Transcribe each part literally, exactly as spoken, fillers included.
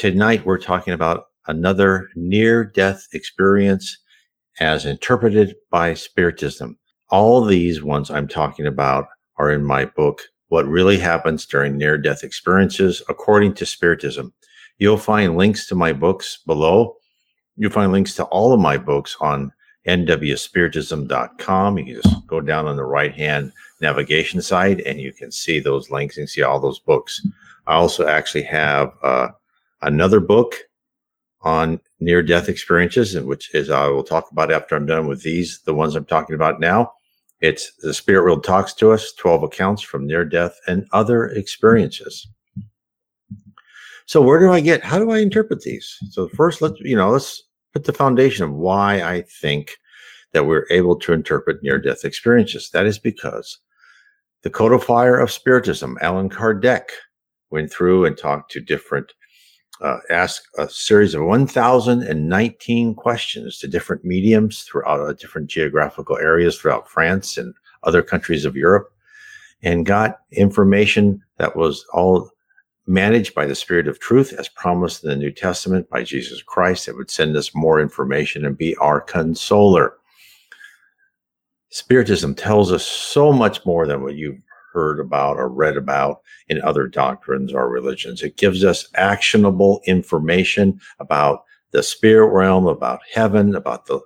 Tonight, we're talking about another near-death experience as interpreted by Spiritism. All these ones I'm talking about are in my book, What Really Happens During Near-Death Experiences According to Spiritism. You'll find links to my books below. You'll find links to all of my books on N W spiritism dot com. You can just go down on the right-hand navigation side, and you can see those links and see all those books. I also actually have uh, another book on near-death experiences, which is I will talk about after I'm done with these, the ones I'm talking about now. It's The Spirit World Talks to Us, twelve Accounts from Near-Death and Other Experiences. So where do I get, how do I interpret these? So first, let's, you know, let's put the foundation of why I think that we're able to interpret near-death experiences. That is because the codifier of Spiritism, Allan Kardec, went through and talked to different Uh, ask a series of one thousand nineteen questions to different mediums throughout uh, different geographical areas throughout France and other countries of Europe, and got information that was all managed by the Spirit of Truth as promised in the New Testament by Jesus Christ, that would send us more information and be our consoler. Spiritism tells us so much more than what you've heard about or read about in other doctrines or religions. It gives us actionable information about the spirit realm, about heaven, about the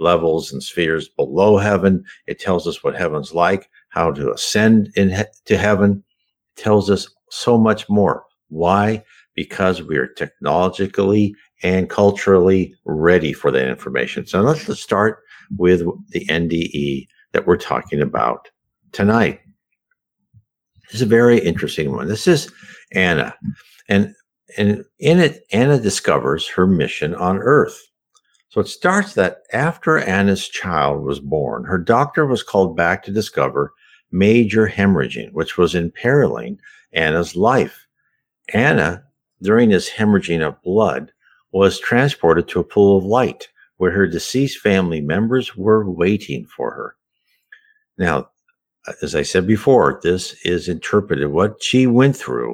levels and spheres below heaven. It tells us what heaven's like, how to ascend in he- to heaven. It tells us so much more. Why? Because we are technologically and culturally ready for that information. So let's, let's start with the N D E that we're talking about tonight. This is a very interesting one. This is Anna. And, and in it, Anna discovers her mission on Earth. So it starts that after Anna's child was born, her doctor was called back to discover major hemorrhaging, which was imperiling Anna's life. Anna, during this hemorrhaging of blood, was transported to a pool of light where her deceased family members were waiting for her. Now, as I said before, this is interpreted. What she went through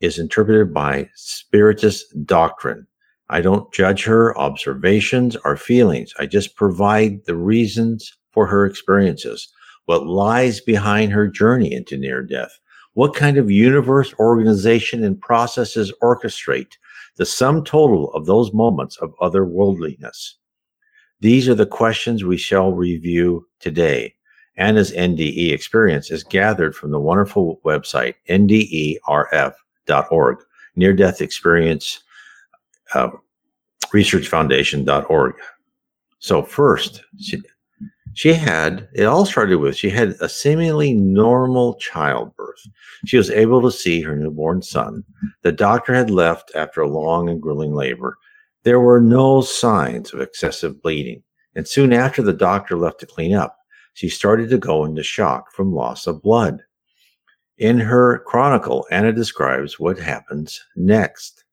is interpreted by Spiritist doctrine. I don't judge her observations or feelings. I just provide the reasons for her experiences, what lies behind her journey into near death, what kind of universe, organization, and processes orchestrate the sum total of those moments of otherworldliness. These are the questions we shall review today. Anna's N D E experience is gathered from the wonderful website, N D E R F dot org, Near Death Experience uh, Research Foundation dot org. So first, she, she had, it all started with, she had a seemingly normal childbirth. She was able to see her newborn son. The doctor had left after a long and grueling labor. There were no signs of excessive bleeding. And soon after, the doctor left to clean up. She started to go into shock from loss of blood. In her chronicle, Anna describes what happens next.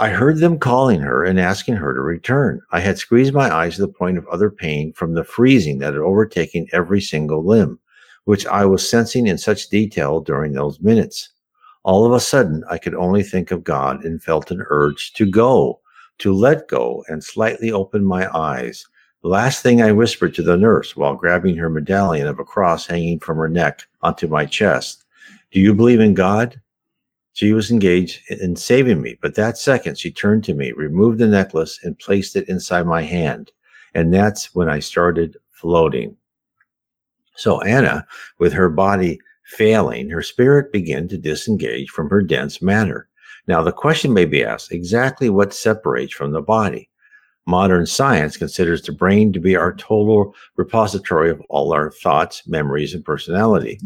I heard them calling her and asking her to return. I had squeezed my eyes to the point of utter pain from the freezing that had overtaken every single limb, which I was sensing in such detail during those minutes. All of a sudden, I could only think of God and felt an urge to go, to let go, and slightly open my eyes. The last thing I whispered to the nurse while grabbing her medallion of a cross hanging from her neck onto my chest, do you believe in God? She was engaged in saving me, but that second she turned to me, removed the necklace, and placed it inside my hand. And that's when I started floating. So Anna, with her body failing, her spirit began to disengage from her dense matter. Now the question may be asked, exactly what separates from the body? Modern science considers the brain to be our total repository of all our thoughts, memories, and personality.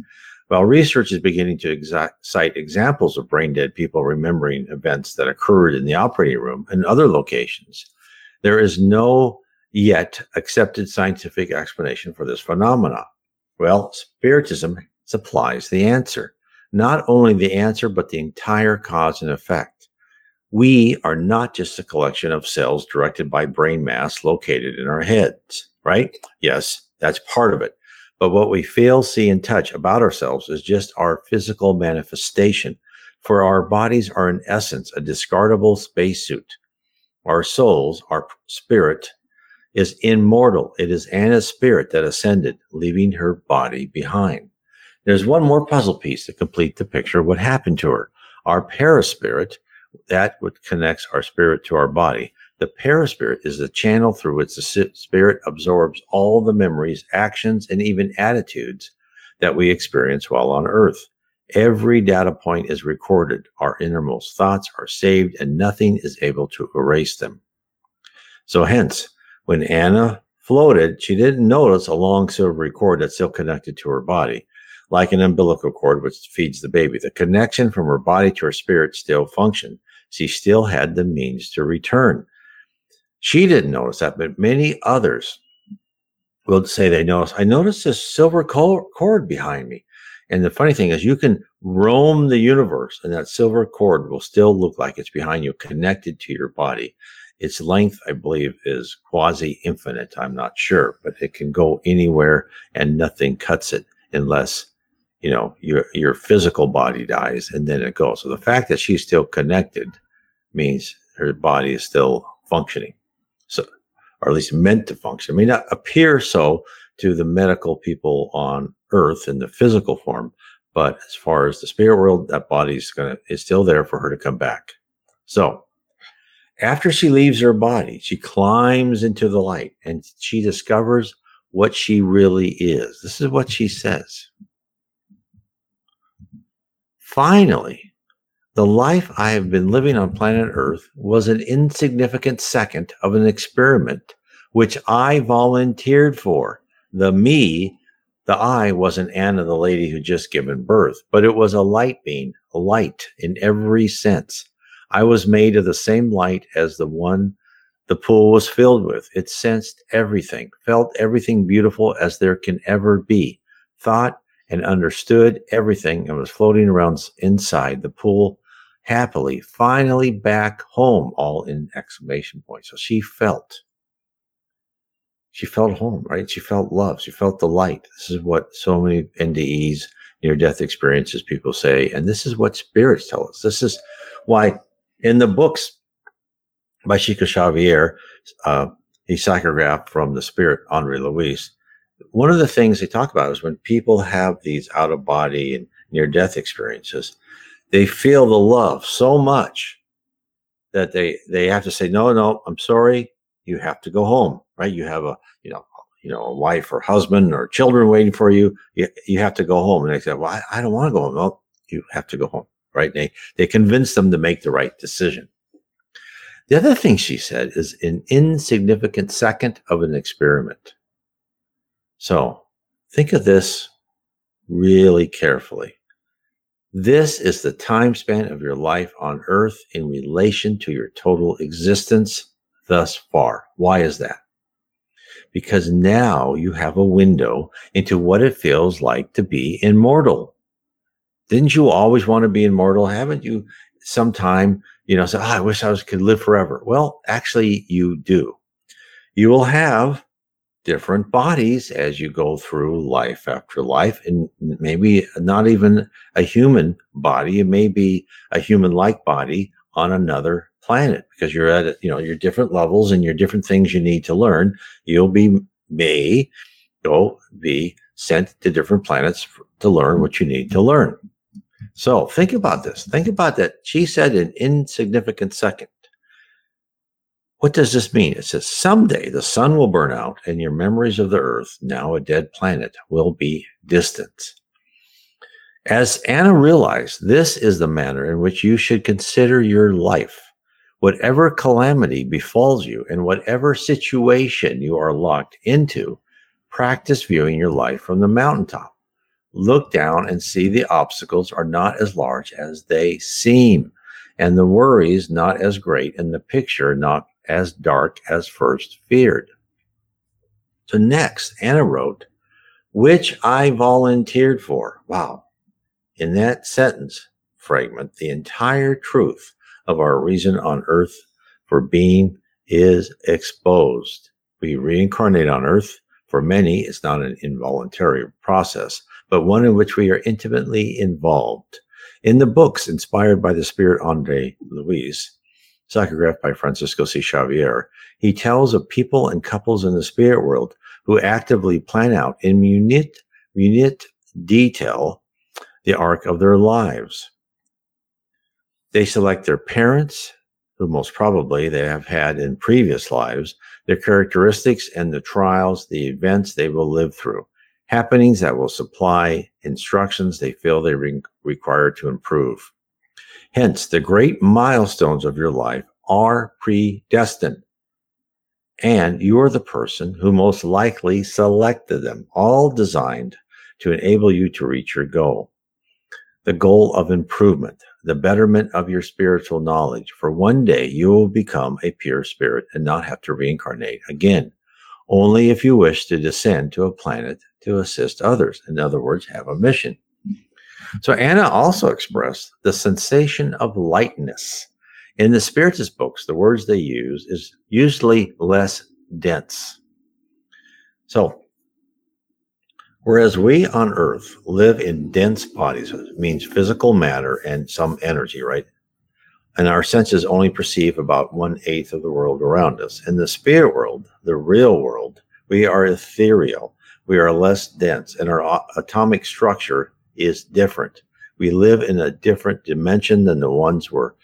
While research is beginning to exa- cite examples of brain-dead people remembering events that occurred in the operating room and other locations, there is no yet accepted scientific explanation for this phenomena. Well, Spiritism supplies the answer. Not only the answer, but the entire cause and effect. We are not just a collection of cells directed by brain mass located in our heads, right? Yes, that's part of it. But what we feel, see, and touch about ourselves is just our physical manifestation For our bodies are in essence a discardable spacesuit. Our souls, our spirit, is immortal. It is Anna's spirit that ascended, leaving her body behind. There's one more puzzle piece to complete the picture of what happened to her. Our paraspirit, that which connects our spirit to our body. The paraspirit is the channel through which the spirit absorbs all the memories, actions, and even attitudes that we experience while on earth. Every data point is recorded. Our innermost thoughts are saved, and nothing is able to erase them. So hence, when Anna floated, she didn't notice a long silvery cord that's still connected to her body, like an umbilical cord which feeds the baby. The connection from her body to her spirit still functioned. She still had the means to return. She didn't notice that, but many others will say they noticed. I noticed this silver cord behind me. And the funny thing is, you can roam the universe, and that silver cord will still look like it's behind you, connected to your body. Its length, I believe, is quasi-infinite. I'm not sure, but it can go anywhere, and nothing cuts it unless, you know, your your physical body dies, and then it goes. So the fact that she's still connected means her body is still functioning, so or at least meant to function. It may not appear so to the medical people on Earth in the physical form, but as far as the spirit world, that body's gonna is still there for her to come back. So after she leaves her body, she climbs into the light and she discovers what she really is. This is what she says. Finally, the life I have been living on planet Earth was an insignificant second of an experiment which I volunteered for. The me, the I, wasn't Anna, the lady who just given birth, but it was a light being, a light in every sense. I was made of the same light as the one the pool was filled with. It sensed everything, felt everything beautiful as there can ever be, thought and understood everything, and was floating around inside the pool happily, finally back home, all in exclamation points. So she felt. She felt home, right? She felt love. She felt the light. This is what so many N D Es, near-death experiences, people say, and this is what spirits tell us. This is why in the books by Chico Xavier, uh, he psychographed from the spirit, Andre Luis. One of the things they talk about is when people have these out-of-body and near-death experiences, they feel the love so much that they, they have to say, no, no, I'm sorry. You have to go home, right? You have a, you know, you know, a wife or husband or children waiting for you. You, you have to go home. And they say, well, I, I don't want to go home. Well, you have to go home, right? And they, they convince them to make the right decision. The other thing she said is an insignificant second of an experiment. So think of this really carefully. This is the time span of your life on Earth in relation to your total existence thus far. Why is that? Because now you have a window into what it feels like to be immortal. Didn't you always want to be immortal? Haven't you sometime, you know, said, oh, I wish I was, could live forever? Well, actually, you do. You will have different bodies as you go through life after life, and maybe not even a human body. It may be a human-like body on another planet, because you're at, you know, your different levels and your different things you need to learn. You'll be may go be sent to different planets to learn what you need to learn. So think about this. Think about that. She said an insignificant second. What does this mean? It says someday the sun will burn out and your memories of the Earth, now a dead planet, will be distant. As Anna realized, this is the manner in which you should consider your life. Whatever calamity befalls you and whatever situation you are locked into, practice viewing your life from the mountaintop. Look down and see the obstacles are not as large as they seem, and the worries not as great, and the picture not as dark as first feared. So next, Anna wrote, which I volunteered for. Wow. In that sentence fragment, the entire truth of our reason on Earth for being is exposed. We reincarnate on Earth. For many, it's not an involuntary process, but one in which we are intimately involved. in the books inspired by the spirit Andre Luis, psychographed by Francisco C. Xavier, he tells of people and couples in the spirit world who actively plan out in minute, minute detail the arc of their lives. They select their parents, who most probably they have had in previous lives, their characteristics and the trials, the events they will live through, happenings that will supply instructions they feel they re- require to improve. Hence, the great milestones of your life are predestined, and you are the person who most likely selected them, all designed to enable you to reach your goal. The goal of improvement, the betterment of your spiritual knowledge, for one day you will become a pure spirit and not have to reincarnate again, only if you wish to descend to a planet to assist others. In other words, have a mission. So Anna also expressed the sensation of lightness. In the Spiritist books, the words they use is usually less dense. So, whereas we on Earth live in dense bodies, which means physical matter and some energy, right? And our senses only perceive about one-eighth of the world around us. In the spirit world, the real world, we are ethereal. We are less dense, and our atomic structure is different. We live in a different dimension than the ones where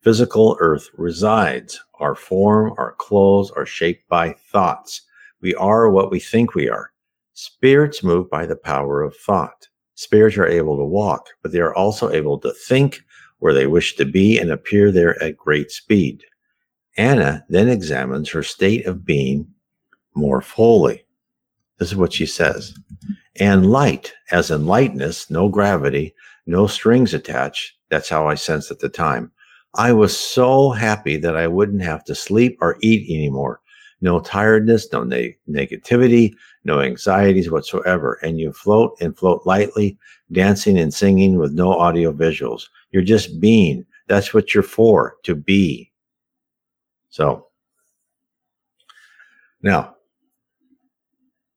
physical Earth resides. Our form, our clothes are shaped by thoughts. We are what we think we are. Spirits move by the power of thought. Spirits are able to walk, but they are also able to think where they wish to be and appear there at great speed. Anna then examines her state of being more fully. This is what she says. And light, as in lightness, no gravity, no strings attached. That's how I sensed at the time. I was so happy that I wouldn't have to sleep or eat anymore. No tiredness, no ne- negativity, no anxieties whatsoever. And you float and float lightly, dancing and singing with no audio visuals. You're just being. That's what you're for, to be. So, now,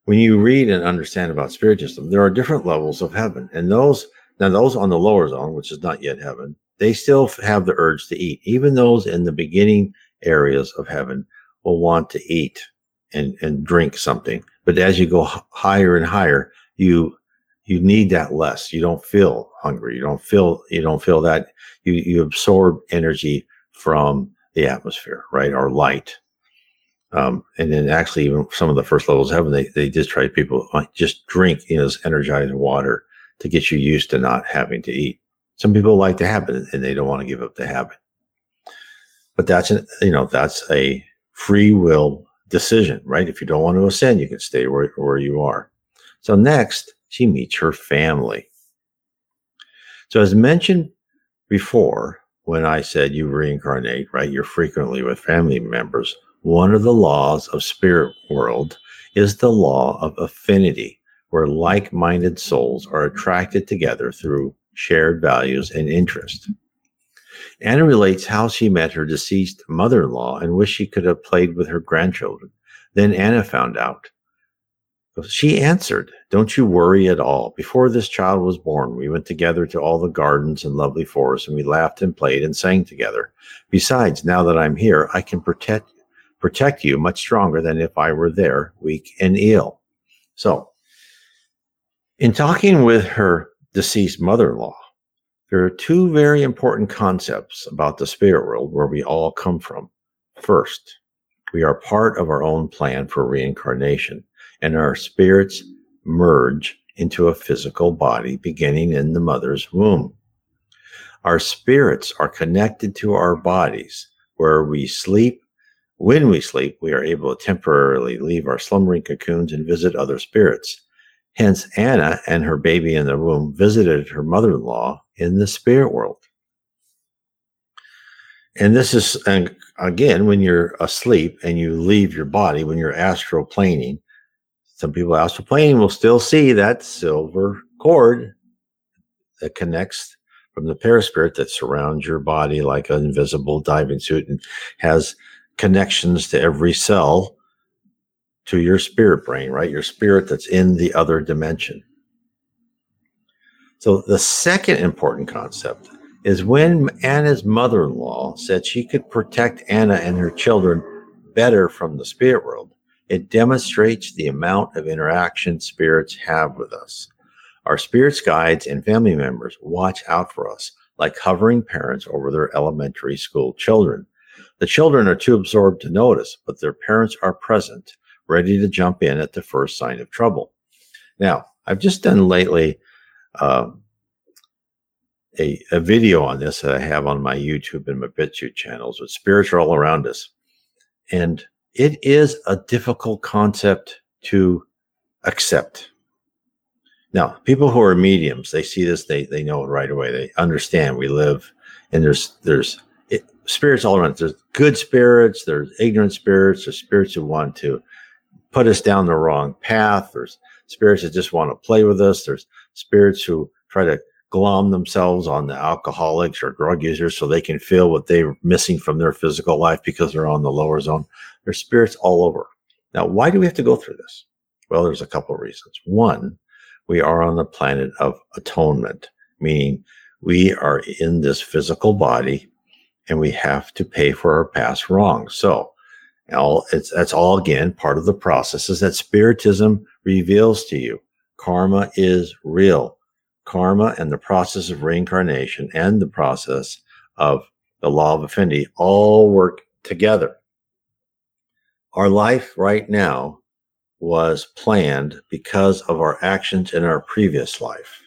when you read and understand about Spiritism, there are different levels of heaven. And those, now those on the lower zone, which is not yet heaven, they still have the urge to eat. Even those in the beginning areas of heaven will want to eat and, and drink something. But as you go higher and higher, you you need that less. You don't feel hungry. You don't feel you don't feel that you, you absorb energy from the atmosphere, right? Or light. Um, and then actually even some of the first levels of heaven, they, they just try people like just drink, you know, this energized water to get you used to not having to eat. Some people like to have it and they don't want to give up the habit, but that's, an, you know, that's a free will decision, right? If you don't want to ascend, you can stay where, where you are. So next she meets her family. So as mentioned before, when I said you reincarnate, right? You're frequently with family members. One of the laws of spirit world is the law of affinity, where like-minded souls are attracted together through shared values and interest. Anna relates how she met her deceased mother-in-law and wished she could have played with her grandchildren. Then Anna found out. She answered, "Don't you worry at all. Before this child was born, we went together to all the gardens and lovely forests, and we laughed and played and sang together. Besides, now that I'm here, I can protect protect you much stronger than if I were there, weak and ill." So, in talking with her deceased mother-in-law, there are two very important concepts about the spirit world where we all come from. First, we are part of our own plan for reincarnation, and our spirits merge into a physical body beginning in the mother's womb. Our spirits are connected to our bodies where we sleep. When we sleep, we are able to temporarily leave our slumbering cocoons and visit other spirits. Hence, Anna and her baby in the womb visited her mother-in-law in the spirit world. And this is, and again, when you're asleep and you leave your body, when you're astroplaning, some people astroplaning will still see that silver cord that connects from the paraspirit that surrounds your body like an invisible diving suit and has connections to every cell to your spirit brain, right? Your spirit that's in the other dimension. So the second important concept is when Anna's mother-in-law said she could protect Anna and her children better from the spirit world, it demonstrates the amount of interaction spirits have with us. Our spirits guides and family members watch out for us, like hovering parents over their elementary school children. The children are too absorbed to notice, but their parents are present, ready to jump in at the first sign of trouble. Now, I've just done lately uh, a, a video on this that I have on my YouTube and my BitChute channels with spirits all around us. And it is a difficult concept to accept. Now, people who are mediums, they see this, they they know it right away. They understand we live, and there's there's it, spirits all around. There's good spirits, there's ignorant spirits, there's spirits who want to put us down the wrong path. There's spirits that just want to play with us. There's spirits who try to glom themselves on the alcoholics or drug users so they can feel what they're missing from their physical life because they're on the lower zone. There's spirits all over. Now, why do we have to go through this? Well, there's a couple of reasons. One, we are on the planet of atonement, meaning we are in this physical body and we have to pay for our past wrongs. So all, it's, that's all, again, part of the processes that Spiritism reveals to you. Karma is real. Karma and the process of reincarnation and the process of the law of affinity all work together. Our life right now was planned because of our actions in our previous life.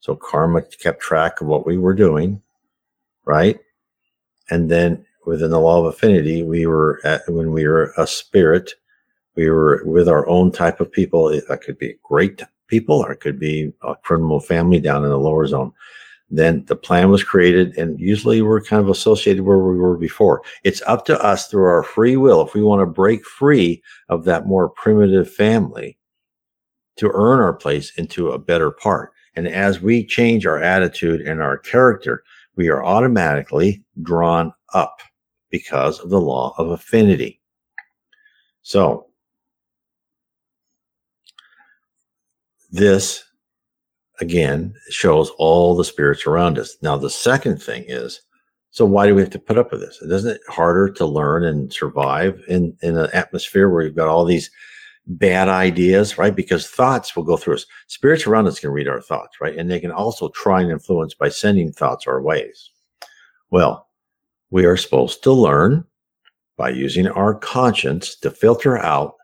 So karma kept track of what we were doing, right? And then within the law of affinity, we were at, when we were a spirit, we were with our own type of people. That could be great people, or it could be a criminal family down in the lower zone. Then the plan was created, and usually we're kind of associated where we were before. It's up to us through our free will, if we want to break free of that more primitive family, to earn our place into a better part. And as we change our attitude and our character, we are automatically drawn up because of the law of affinity. So this, again, shows all the spirits around us. Now, the second thing is, so why do we have to put up with this? Isn't it harder to learn and survive in, in an atmosphere where you've got all these bad ideas, right? Because thoughts will go through us. Spirits around us can read our thoughts, right? And they can also try and influence by sending thoughts our ways. Well, we are supposed to learn by using our conscience to filter out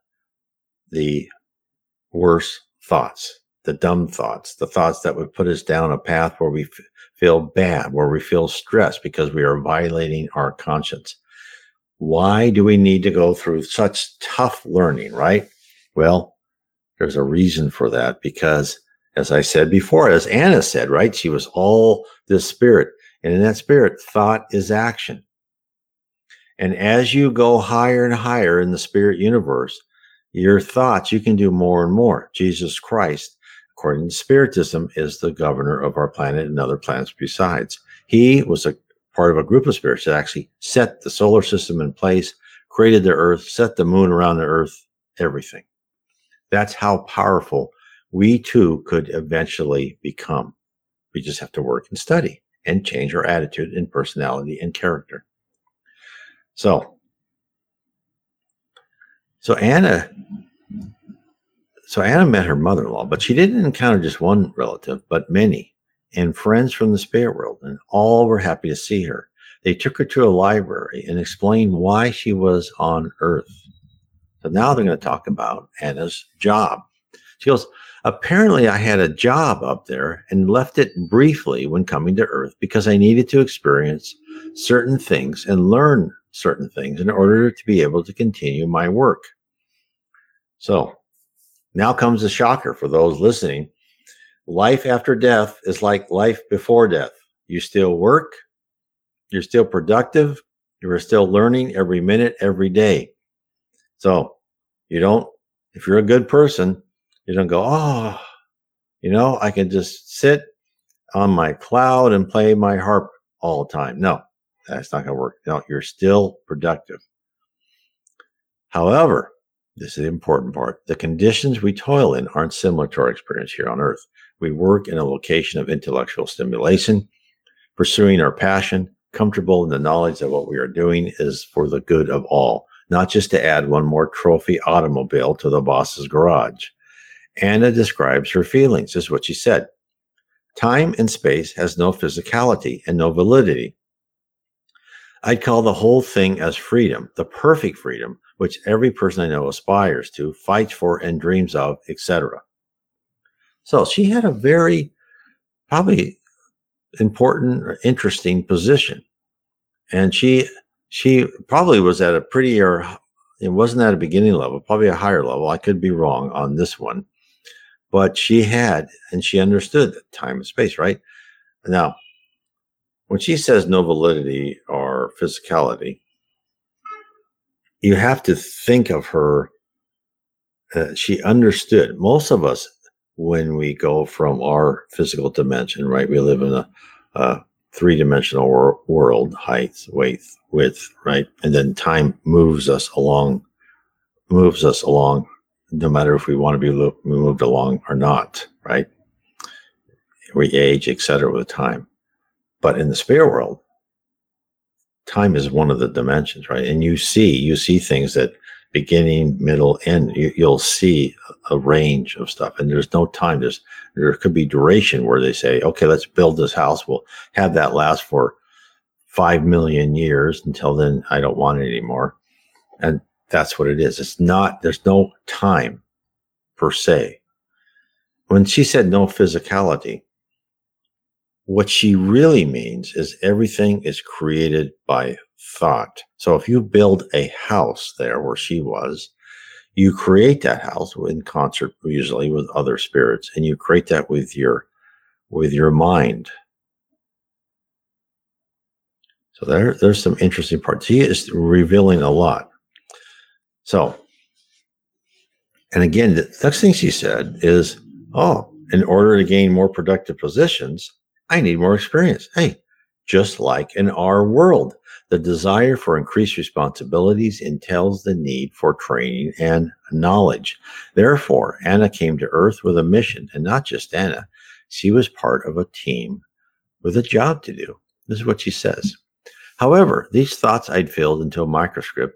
the worse thoughts, the dumb thoughts, the thoughts that would put us down a path where we f- feel bad, where we feel stressed because we are violating our conscience. Why do we need to go through such tough learning, right? Well, there's a reason for that, because as I said before, as Anna said, right, she was all this spirit. And in that spirit, thought is action. And as you go higher and higher in the spirit universe, your thoughts, you can do more and more. Jesus Christ, according to Spiritism, is the governor of our planet and other planets besides. He was a part of a group of spirits that actually set the solar system in place, created the earth, set the moon around the earth, everything. That's how powerful we too could eventually become. We just have to work and study and change our attitude and personality and character. So, so Anna... So Anna met her mother-in-law, but she didn't encounter just one relative, but many, and friends from the spirit world, and all were happy to see her. They took her to a library and explained why she was on earth. So now they're going to talk about Anna's job. She goes, apparently I had a job up there and left it briefly when coming to earth because I needed to experience certain things and learn certain things in order to be able to continue my work. So now comes the shocker for those listening. Life after death is like life before death. You still work. You're still productive. You're still learning every minute, every day. So you don't, if you're a good person, you don't go, oh, you know, I can just sit on my cloud and play my harp all the time. No, that's not going to work. No, you're still productive. However, this is the important part. The conditions we toil in aren't similar to our experience here on earth. We work in a location of intellectual stimulation, pursuing our passion, comfortable in the knowledge that what we are doing is for the good of all, not just to add one more trophy automobile to the boss's garage. Anna describes her feelings. This is what she said. Time and space has no physicality and no validity. I'd call the whole thing as freedom, the perfect freedom, which every person I know aspires to, fights for, and dreams of, et cetera. So she had a very probably important or interesting position. And she she probably was at a prettier, it wasn't at a beginning level, probably a higher level. I could be wrong on this one. But she had, and she understood that time and space, right? Now, when she says no validity or physicality, you have to think of her, uh, she understood. Most of us, when we go from our physical dimension, right, we live in a, a three-dimensional wor- world, height, weight, width, right? And then time moves us along, moves us along, no matter if we want to be lo- moved along or not, right? We age, et cetera, with time. But in the spirit world, time is one of the dimensions, right? And you see, you see things that beginning, middle, end. You, you'll see a range of stuff, and there's no time. There's there could be duration where they say, "Okay, let's build this house. We'll have that last for five million years. Until then, I don't want it anymore." And that's what it is. It's not. There's no time per se. When she said no physicality, what she really means is everything is created by thought. So if you build a house there where she was, you create that house in concert, usually with other spirits, and you create that with your, with your mind. So there, there's some interesting parts. She is revealing a lot. So, and again, the next thing she said is, oh, in order to gain more productive positions, I need more experience. Hey, just like in our world, the desire for increased responsibilities entails the need for training and knowledge. Therefore, Anna came to Earth with a mission, and not just Anna. She was part of a team with a job to do. This is what she says. However, these thoughts I'd filled into a microscript,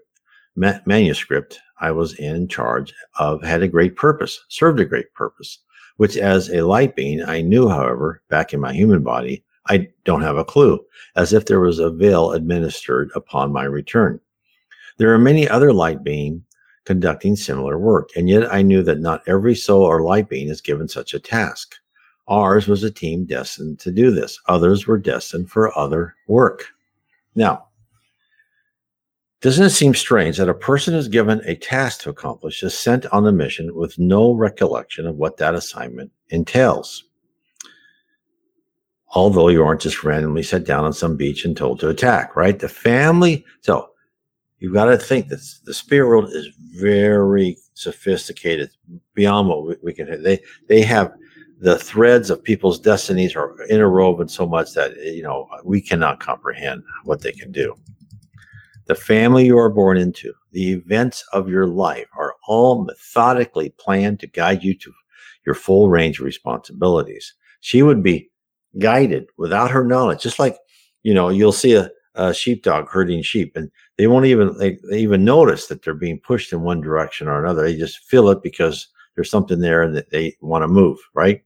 ma- manuscript I was in charge of had a great purpose, served a great purpose. Which as a light being, I knew, however, back in my human body, I don't have a clue, as if there was a veil administered upon my return. There are many other light beings conducting similar work, and yet I knew that not every soul or light being is given such a task. Ours was a team destined to do this. Others were destined for other work. Now, doesn't it seem strange that a person is given a task to accomplish is sent on a mission with no recollection of what that assignment entails? Although you aren't just randomly set down on some beach and told to attack, right? The family. So you've got to think that the spirit world is very sophisticated beyond what we, we can. They they have the threads of people's destinies are interwoven so much that, you know, we cannot comprehend what they can do. The family you are born into, the events of your life are all methodically planned to guide you to your full range of responsibilities. She would be guided without her knowledge, just like, you know, you'll see a, a sheepdog herding sheep, and they won't even they, they even notice that they're being pushed in one direction or another. They just feel it because there's something there and that they want to move, right?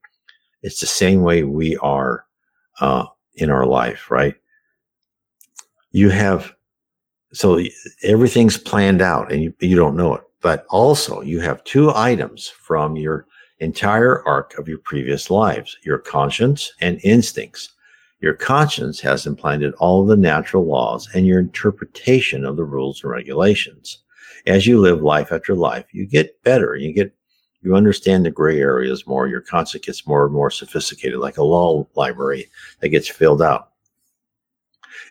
It's the same way we are uh, in our life, right? You have... So everything's planned out and you, you don't know it. But also you have two items from your entire arc of your previous lives, your conscience and instincts. Your conscience has implanted all the natural laws and your interpretation of the rules and regulations. As you live life after life, you get better. You get, you understand the gray areas more. Your conscience gets more and more sophisticated, like a law library that gets filled out.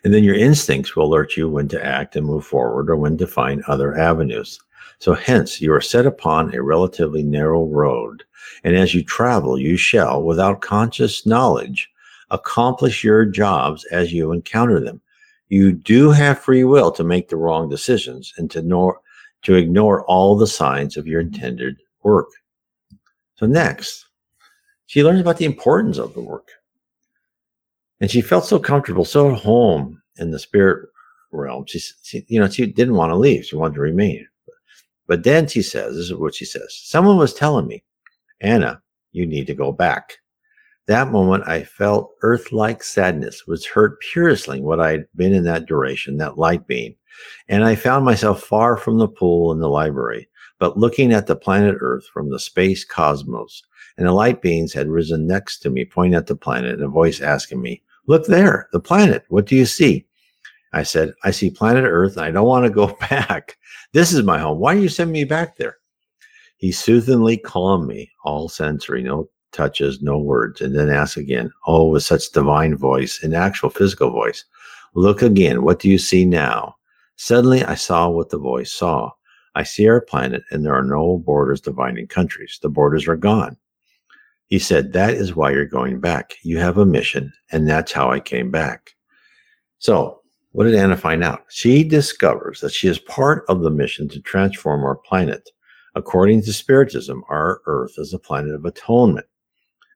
And then your instincts will alert you when to act and move forward or when to find other avenues. So hence, you are set upon a relatively narrow road. And as you travel, you shall, without conscious knowledge, accomplish your jobs as you encounter them. You do have free will to make the wrong decisions and to ignore, to ignore all the signs of your intended work. So next, She learned about the importance of the work. And she felt so comfortable, so at home in the spirit realm. She, she you know, she didn't want to leave. She wanted to remain. But then she says, this is what she says. Someone was telling me, Anna, you need to go back. That moment, I felt earth-like sadness, which hurt purely what I had been in that duration, that light beam. And I found myself far from the pool and the library, but looking at the planet Earth from the space cosmos. And the light beings had risen next to me, pointing at the planet, and a voice asking me, look there, the planet, what do you see? I said, I see planet Earth, and I don't want to go back. This is my home. Why do you send me back there? He soothingly calmed me, all sensory, no touches, no words, and then asked again, oh, with such divine voice, an actual physical voice, look again, what do you see now? Suddenly, I saw what the voice saw. I see our planet, and there are no borders dividing countries. The borders are gone. He said, that is why you're going back. You have a mission, and that's how I came back. So, what did Anna find out? She discovers that she is part of the mission to transform our planet. According to Spiritism, our Earth is a planet of atonement,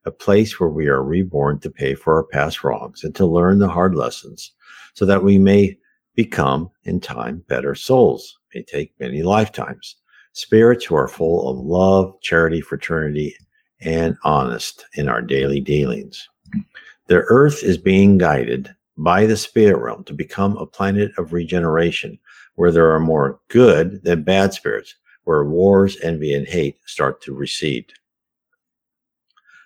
a place where we are reborn to pay for our past wrongs and to learn the hard lessons so that we may become, in time, better souls. It may take many lifetimes. Spirits who are full of love, charity, fraternity, and honest in our daily dealings. The Earth is being guided by the spirit realm to become a planet of regeneration, where there are more good than bad spirits, where wars, envy, and hate start to recede.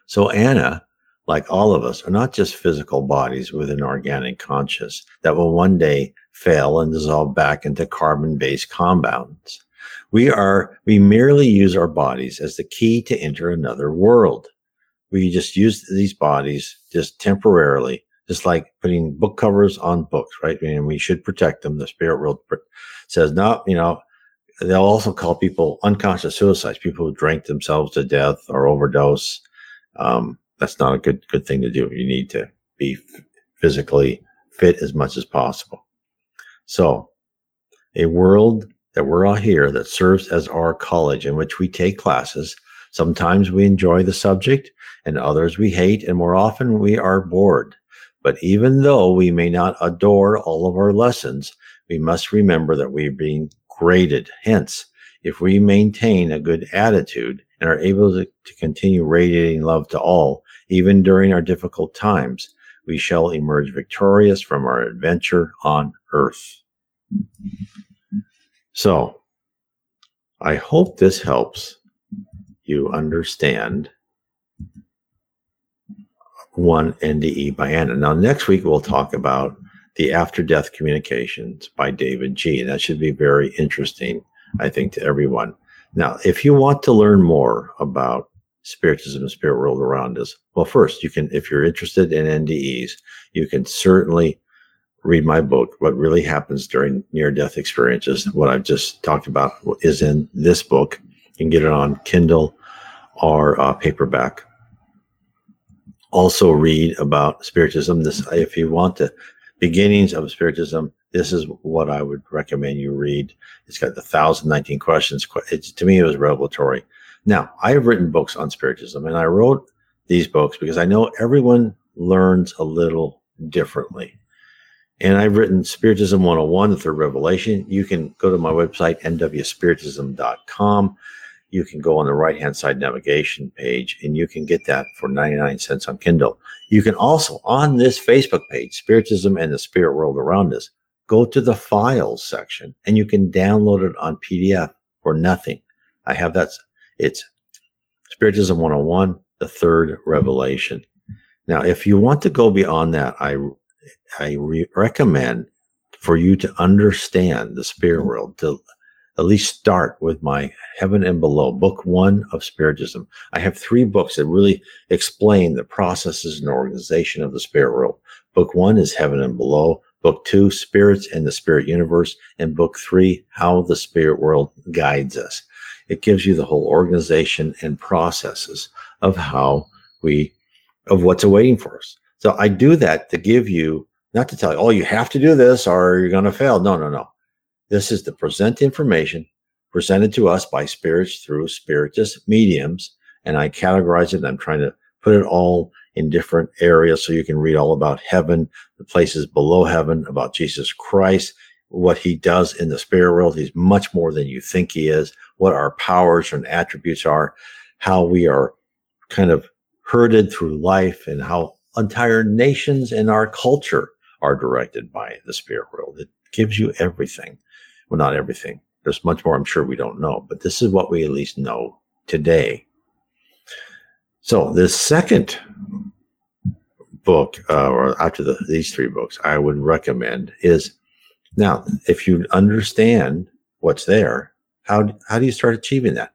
So Anna, like all of us, are not just physical bodies with an organic conscience that will one day fail and dissolve back into carbon-based compounds. We are, we merely use our bodies as the key to enter another world. We just use these bodies just temporarily. Just like putting book covers on books, right? I mean, we should protect them. The spirit world says, no, you know, they'll also call people unconscious suicides, people who drink themselves to death or overdose. Um, that's not a good, good thing to do. You need to be f- physically fit as much as possible. So a world that we're all here that serves as our college in which we take classes. Sometimes we enjoy the subject and others we hate, and more often we are bored. But even though we may not adore all of our lessons, we must remember that we are being graded. Hence, if we maintain a good attitude and are able to, to continue radiating love to all, even during our difficult times, we shall emerge victorious from our adventure on Earth. So, I hope this helps you understand One N D E by Anna. Now, next week, we'll talk about the after-death communications by David G. And that should be very interesting, I think, to everyone. Now, if you want to learn more about Spiritism and Spirit World Around Us, well, first, you can, if you're interested in N D Es, you can certainly read my book, What Really Happens During Near-Death Experiences. What I've just talked about is in this book. You can get it on Kindle or uh, paperback. Also read about Spiritism. This, if you want the beginnings of Spiritism, this is what I would recommend you read. It's got the one thousand nineteen questions. It's, to me, it was revelatory. Now, I have written books on Spiritism, and I wrote these books because I know everyone learns a little differently. And I've written Spiritism one oh one, the Third Revelation. You can go to my website, N W spiritism dot com. You can go on the right-hand side navigation page, and you can get that for ninety-nine cents on Kindle. You can also, on this Facebook page, Spiritism and the Spirit World Around Us, go to the files section, and you can download it on P D F for nothing. I have that. It's Spiritism one oh one, the Third Revelation. Now, if you want to go beyond that, I, I re- recommend for you to understand the spirit world, to at least start with my Heaven and Below, book one of Spiritism. I have three books that really explain the processes and organization of the spirit world. Book one is Heaven and Below. Book two, Spirits and the Spirit Universe. And book three, How the Spirit World Guides Us. It gives you the whole organization and processes of how we, of what's awaiting for us. So I do that to give you, not to tell you, oh, you have to do this or you're going to fail. No, no, no. This is to present information presented to us by spirits through spiritist mediums, and I categorize it. I'm trying to put it all in different areas so you can read all about heaven, the places below heaven, about Jesus Christ, what he does in the spirit world. He's much more than you think he is, what our powers and attributes are, how we are kind of herded through life, and how entire nations and our culture are directed by the spirit world. It gives you everything. Well, not everything. There's much more I'm sure we don't know, but this is what we at least know today. So the second book, uh, or after the, these three books, I would recommend is, now, if you understand what's there, how how do you start achieving that?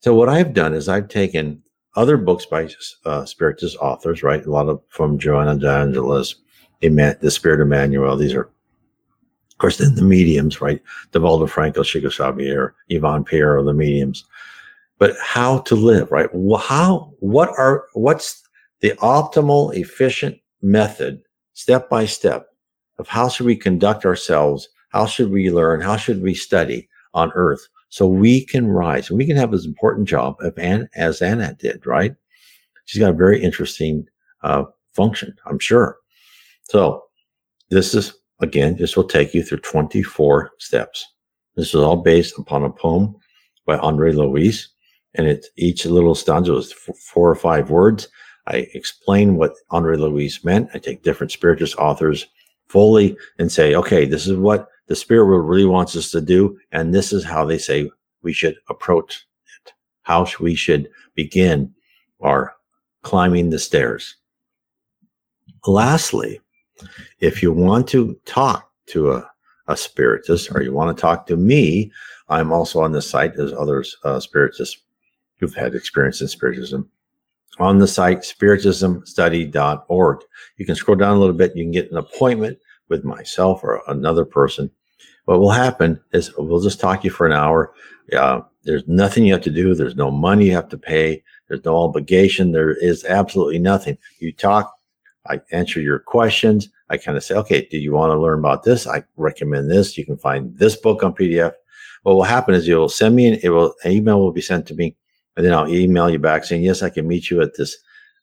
So what I've done is I've taken other books by uh, Spiritist authors, right? A lot of from Joanna de Angelis, Eman- the Spirit Emmanuel. These are, of course, then the mediums, right? Divaldo Franco, Chico Xavier, Yvonne Pierre are the mediums. But how to live, right? How, what are, what's the optimal, efficient method, step by step, of how should we conduct ourselves? How should we learn? How should we study on earth so we can rise? And we can have this important job of Anna, as Anna did, right? She's got a very interesting uh, function, I'm sure. So this is, again, this will take you through twenty-four steps. This is all based upon a poem by Andre Luis. And it's, each little stanza is f- four or five words. I explain what Andre Luis meant. I take different Spiritist authors fully and say, okay, this is what the spirit world really wants us to do, and this is how they say we should approach it, how we should begin our climbing the stairs. Lastly, if you want to talk to a, a Spiritist, or you want to talk to me, I'm also on the site, as others uh, Spiritists who've had experience in Spiritism, on the site spiritism study dot org. You can scroll down a little bit. You can get an appointment with myself or another person. What will happen is we'll just talk to you for an hour. Uh, there's nothing you have to do. There's no money you have to pay. There's no obligation. There is absolutely nothing. You talk. I answer your questions. I kind of say, okay, do you want to learn about this? I recommend this. You can find this book on P D F. What will happen is you'll send me an, it will, an email will be sent to me. And then I'll email you back saying, yes, I can meet you at this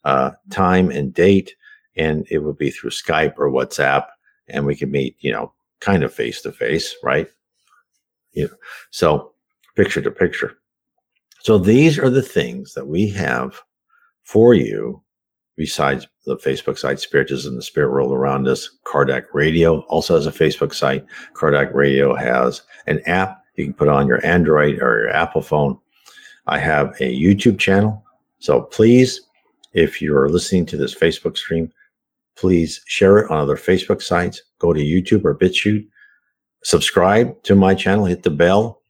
uh, time and date. And it will be through Skype or WhatsApp. And we can meet, you know, kind of face to face, right? You know, so picture to picture. So these are the things that we have for you, besides the Facebook site, Spiritism and the Spirit World Around Us. Kardec Radio also has a Facebook site. Kardec Radio has an app you can put on your Android or your Apple phone. I have a YouTube channel. So please, if you're listening to this Facebook stream, please share it on other Facebook sites. Go to YouTube or BitChute. Subscribe to my channel. Hit the bell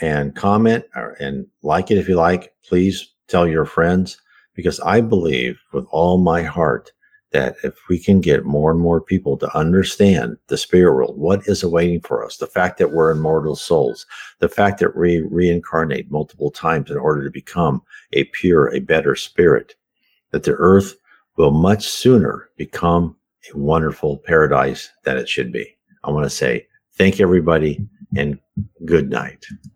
and comment or, and like it if you like. Please tell your friends, because I believe with all my heart that if we can get more and more people to understand the spirit world, what is awaiting for us, the fact that we're immortal souls, the fact that we reincarnate multiple times in order to become a pure, a better spirit, that the earth will much sooner become a wonderful paradise than it should be. I want to say thank you, everybody, and good night.